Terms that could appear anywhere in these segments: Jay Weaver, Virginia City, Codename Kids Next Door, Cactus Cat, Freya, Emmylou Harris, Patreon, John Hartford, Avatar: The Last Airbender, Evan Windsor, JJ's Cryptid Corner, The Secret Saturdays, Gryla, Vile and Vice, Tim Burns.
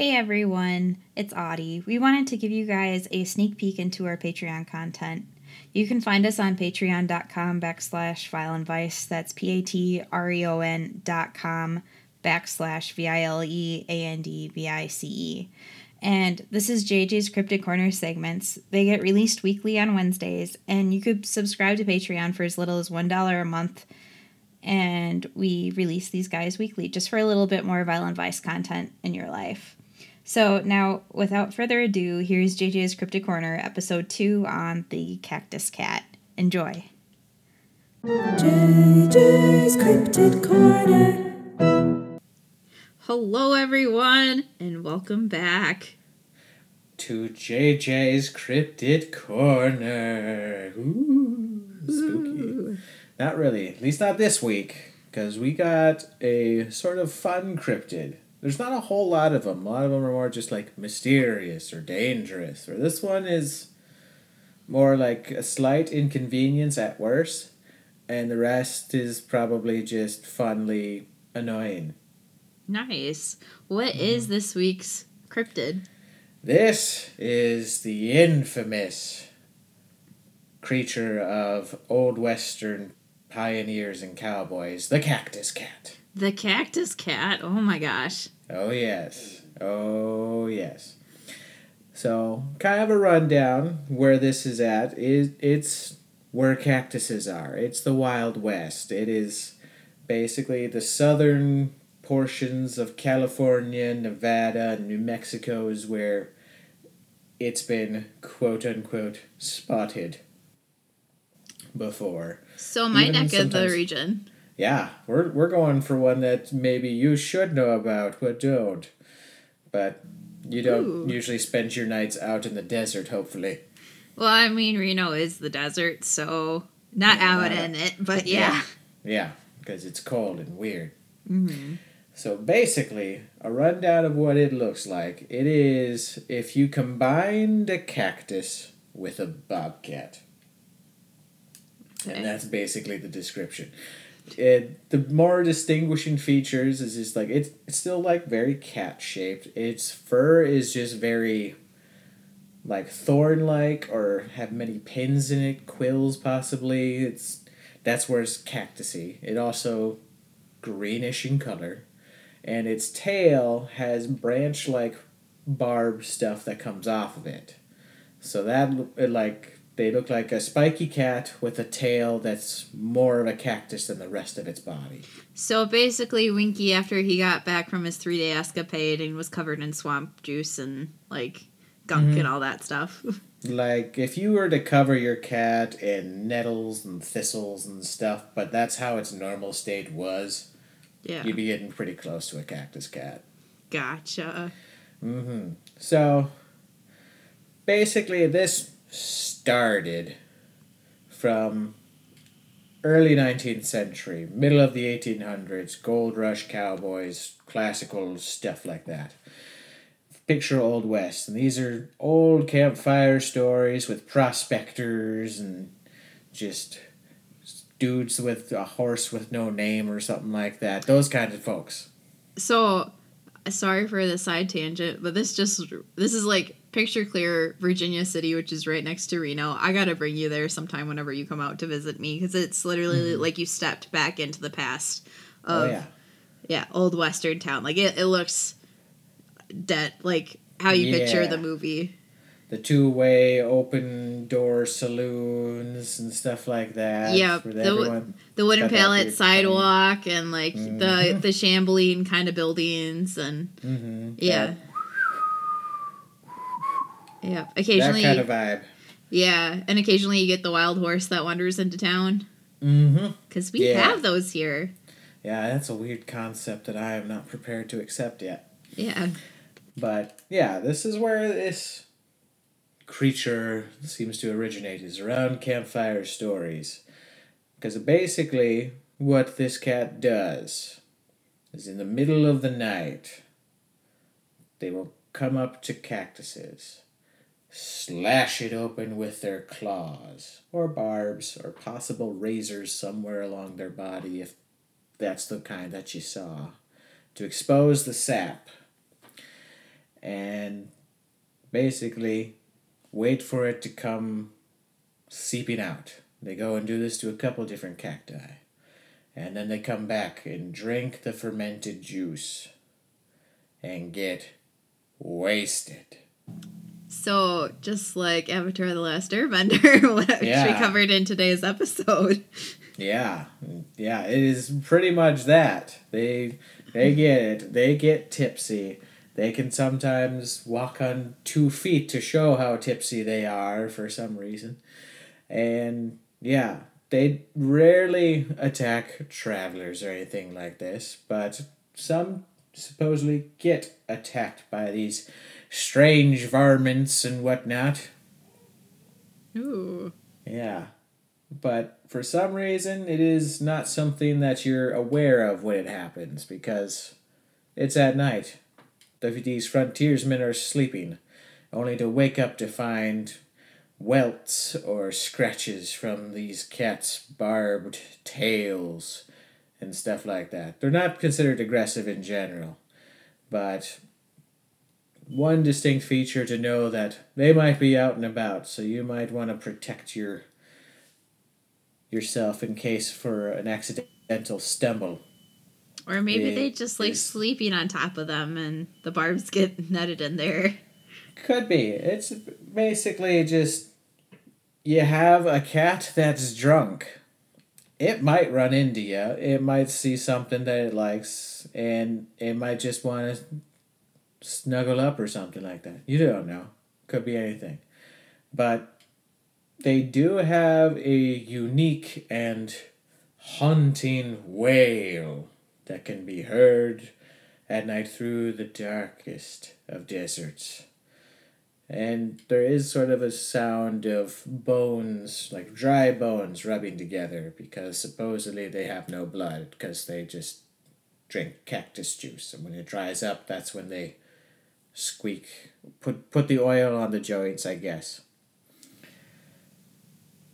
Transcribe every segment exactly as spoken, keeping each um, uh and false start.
Hey everyone, it's Audie. We wanted to give you guys a sneak peek into our Patreon content. You can find us on patreon.com backslash Vile and Vice. That's P-A-T-R-E-O-N dot com backslash V-I-L-E-A-N-D-V-I-C-E. And this is J J's Cryptid Corner segments. They get released weekly on Wednesdays, and you could subscribe to Patreon for as little as one dollar a month. And we release these guys weekly just for a little bit more Vile and Vice content in your life. So now, without further ado, here's J J's Cryptid Corner, episode two on the Cactus Cat. Enjoy. J J's Cryptid Corner. Hello, everyone, and welcome back to J J's Cryptid Corner. Ooh, spooky. Ooh. Not really. At least not this week, because we got a sort of fun cryptid. There's not a whole lot of them. A lot of them are more just like mysterious or dangerous. Or this one is more like a slight inconvenience at worst. And the rest is probably just funly annoying. Nice. What mm. is this week's cryptid? This is the infamous creature of old Western pioneers and cowboys, the Cactus Cat. The Cactus Cat? Oh my gosh. Oh yes. Oh yes. So, kind of a rundown where this is at. It, it's where cactuses are. It's the Wild West. It is basically the southern portions of California, Nevada, and New Mexico is where it's been quote-unquote spotted before. So my Even neck of the region. Yeah, we're we're going for one that maybe you should know about, but don't. But you don't Ooh. usually spend your nights out in the desert, hopefully. Well, I mean, Reno is the desert, so not yeah, out in it, but yeah. Yeah, because yeah, it's cold and weird. Mm-hmm. So basically, a rundown of what it looks like. It is if you combined a cactus with a bobcat. Okay. And that's basically the description. It, the more distinguishing features is just like, it's, it's still like very cat-shaped. Its fur is just very like thorn-like or have many pins in it, quills possibly. It's that's where it's cactusy. It also greenish in color. And its tail has branch-like barb stuff that comes off of it. So that, it like... They look like a spiky cat with a tail that's more of a cactus than the rest of its body. So basically, Winky, after he got back from his three-day escapade and was covered in swamp juice and, like, gunk mm-hmm. and all that stuff. Like, if you were to cover your cat in nettles and thistles and stuff, but that's how its normal state was, yeah, you'd be getting pretty close to a cactus cat. Gotcha. Mm-hmm. So, basically, this... started from early nineteenth century, middle of the eighteen hundreds, gold rush cowboys, classical stuff like that. Picture Old West. And these are old campfire stories with prospectors and just dudes with a horse with no name or something like that. Those kinds of folks. So, sorry for the side tangent, but this just, this is like picture clear Virginia City, which is right next to Reno. I gotta bring you there sometime whenever you come out to visit me, because it's literally mm-hmm. like you stepped back into the past of, oh, yeah. yeah, old Western town. Like, it, it looks dead, like how you yeah. picture the movie. The two-way open-door saloons and stuff like that. Yeah, the, the wooden pallet sidewalk thing. And, like, mm-hmm. the, the shambling kind of buildings and, mm-hmm. yeah. yeah. yeah, occasionally... That kind of vibe. Yeah, and occasionally you get the wild horse that wanders into town. Mm-hmm. Because we yeah. have those here. Yeah, that's a weird concept that I am not prepared to accept yet. Yeah. But, yeah, this is where this... creature seems to originate is around campfire stories, because basically what this cat does is in the middle of the night they will come up to cactuses, slash it open with their claws or barbs or possible razors somewhere along their body, if that's the kind that you saw, to expose the sap. and basically wait for it to come seeping out. They go and do this to a couple different cacti, and then they come back and drink the fermented juice and get wasted. So, just like Avatar: The Last Airbender, which yeah. we covered in today's episode. Yeah, yeah, it is pretty much that. They they get it. They get tipsy. They can sometimes walk on two feet to show how tipsy they are for some reason. And, yeah, they rarely attack travelers or anything like this, but some supposedly get attacked by these strange varmints and whatnot. Ooh. Yeah. But for some reason, it is not something that you're aware of when it happens, because it's at night. These frontiersmen are sleeping, only to wake up to find welts or scratches from these cats' barbed tails and stuff like that. They're not considered aggressive in general, but one distinct feature to know that they might be out and about, so you might want to protect your yourself in case for an accidental stumble. Or maybe it, they just like sleeping on top of them and the barbs get netted in there. Could be. It's basically just you have a cat that's drunk. It might run into you. It might see something that it likes, and it might just want to snuggle up or something like that. You don't know. Could be anything. But they do have a unique and haunting wail that can be heard at night through the darkest of deserts. And there is sort of a sound of bones, like dry bones, rubbing together, because supposedly they have no blood because they just drink cactus juice. And when it dries up, that's when they squeak, put put the oil on the joints, I guess.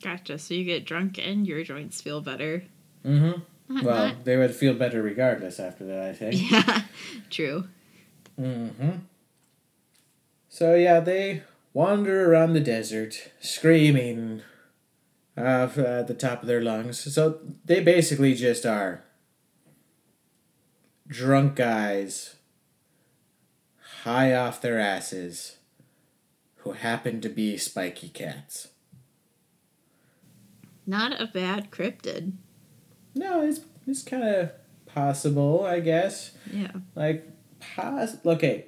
Gotcha. So you get drunk and your joints feel better. Mm-hmm. Not, well, not... they would feel better regardless after that, I think. Yeah, true. Mm-hmm. So, yeah, they wander around the desert, screaming uh, at the top of their lungs. So they basically just are drunk guys, high off their asses, who happen to be spiky cats. Not a bad cryptid. No, it's it's kind of possible, I guess. Yeah. Like, pos- okay.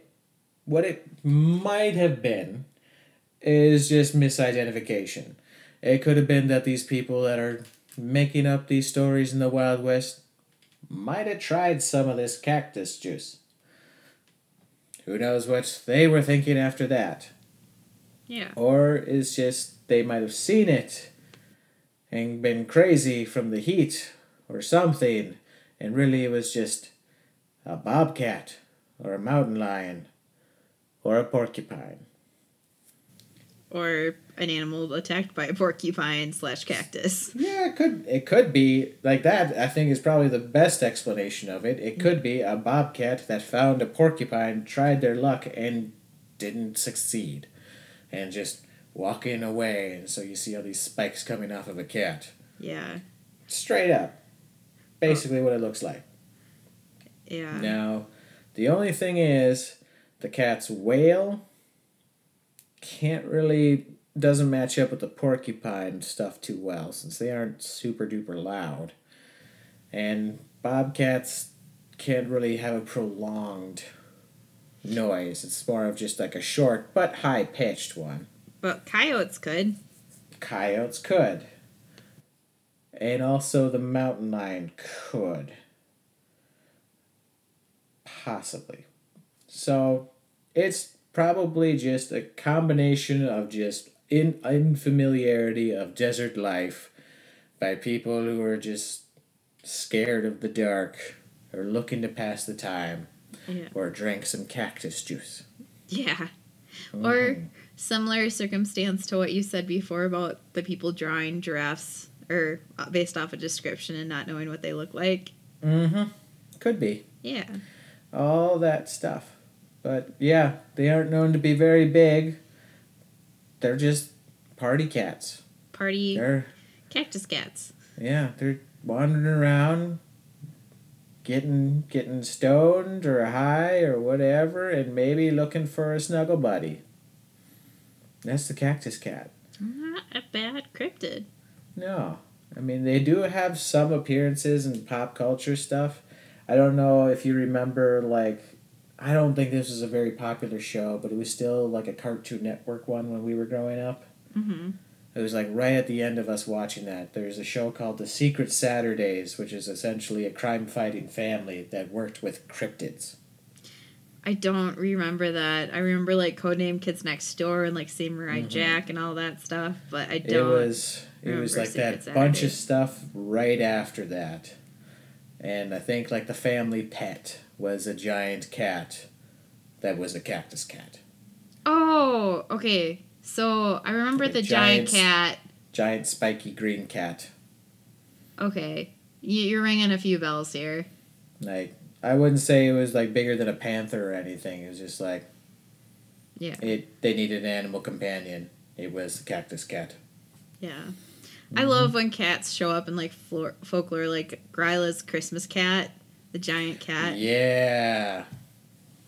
What it might have been is just misidentification. It could have been that these people that are making up these stories in the Wild West might have tried some of this cactus juice. Who knows what they were thinking after that. Yeah. Or it's just they might have seen it and been crazy from the heat or something, and really it was just a bobcat or a mountain lion. Or a porcupine. Or an animal attacked by a porcupine slash cactus. Yeah, it could it could be like that, I think, is probably the best explanation of it. It could be a bobcat that found a porcupine, tried their luck, and didn't succeed. And just walking away, and so you see all these spikes coming off of a cat. Yeah. Straight up. Basically what it looks like. Yeah. Now, the only thing is, the cat's wail can't really, doesn't match up with the porcupine stuff too well, since they aren't super duper loud. And bobcats can't really have a prolonged noise. It's more of just like a short but high-pitched one. But coyotes could. Coyotes could. And also the mountain lion could. Possibly. So, it's probably just a combination of just in unfamiliarity of desert life by people who are just scared of the dark or looking to pass the time yeah. or drink some cactus juice. Yeah. Mm. Or similar circumstance to what you said before about the people drawing giraffes or based off a description and not knowing what they look like. Mm-hmm. Could be. Yeah. All that stuff. But yeah, they aren't known to be very big. They're just party cats. Party they're, cactus cats. Yeah, they're wandering around, getting getting stoned or high or whatever, and maybe looking for a snuggle buddy. That's the cactus cat. Not a bad cryptid. No. I mean, they do have some appearances in pop culture stuff. I don't know if you remember, like, I don't think this was a very popular show, but it was still like a Cartoon Network one when we were growing up. Mm-hmm. It was like right at the end of us watching that. There's a show called The Secret Saturdays, which is essentially a crime-fighting family that worked with cryptids. I don't remember that. I remember like Codename Kids Next Door and like Samurai mm-hmm. Jack and all that stuff, but I don't. It was it was like Secret that Saturdays. Bunch of stuff right after that, and I think like the family pet was a giant cat, that was a cactus cat. Oh, okay. So, I remember the giant, giant cat. Giant spiky green cat. Okay. You're ringing a few bells here. Like, I wouldn't say it was, like, bigger than a panther or anything. It was just, like... Yeah. It. They needed an animal companion. It was the cactus cat. Yeah. Mm-hmm. I love when cats show up in, like, floor, folklore, like, Gryla's Christmas cat, the giant cat. Yeah.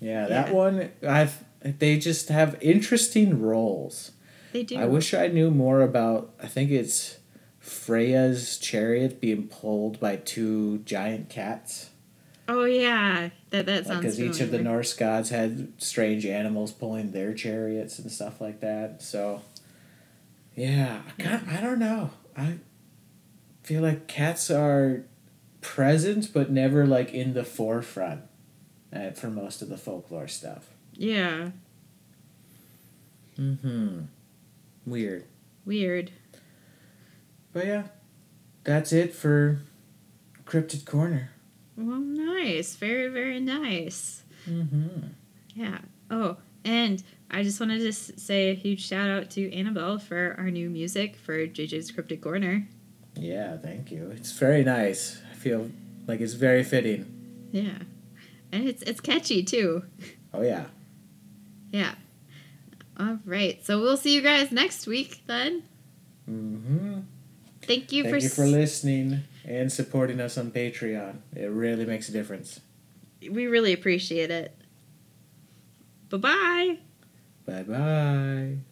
Yeah, that yeah. one, I've... They just have interesting roles. They do. I wish I knew more about, I think it's Freya's chariot being pulled by two giant cats. Oh, yeah. That that sounds Because like, each of the Norse gods had strange animals pulling their chariots and stuff like that. So, yeah. I, kind of, I don't know. I feel like cats are present, but never, like, in the forefront uh, for most of the folklore stuff. Yeah. Mm-hmm. Weird. Weird. But yeah, that's it for Cryptid Corner. Well, nice. Very, very nice. Mm-hmm. Yeah. Oh, and I just wanted to say a huge shout out to Annabelle for our new music for J J's Cryptid Corner. Yeah, thank you. It's very nice. I feel like it's very fitting. Yeah. And it's it's catchy, too. Oh, yeah. Yeah. All right. So we'll see you guys next week then. Mm-hmm. Thank you Thank for... Thank you for listening and supporting us on Patreon. It really makes a difference. We really appreciate it. Bye-bye. Bye-bye.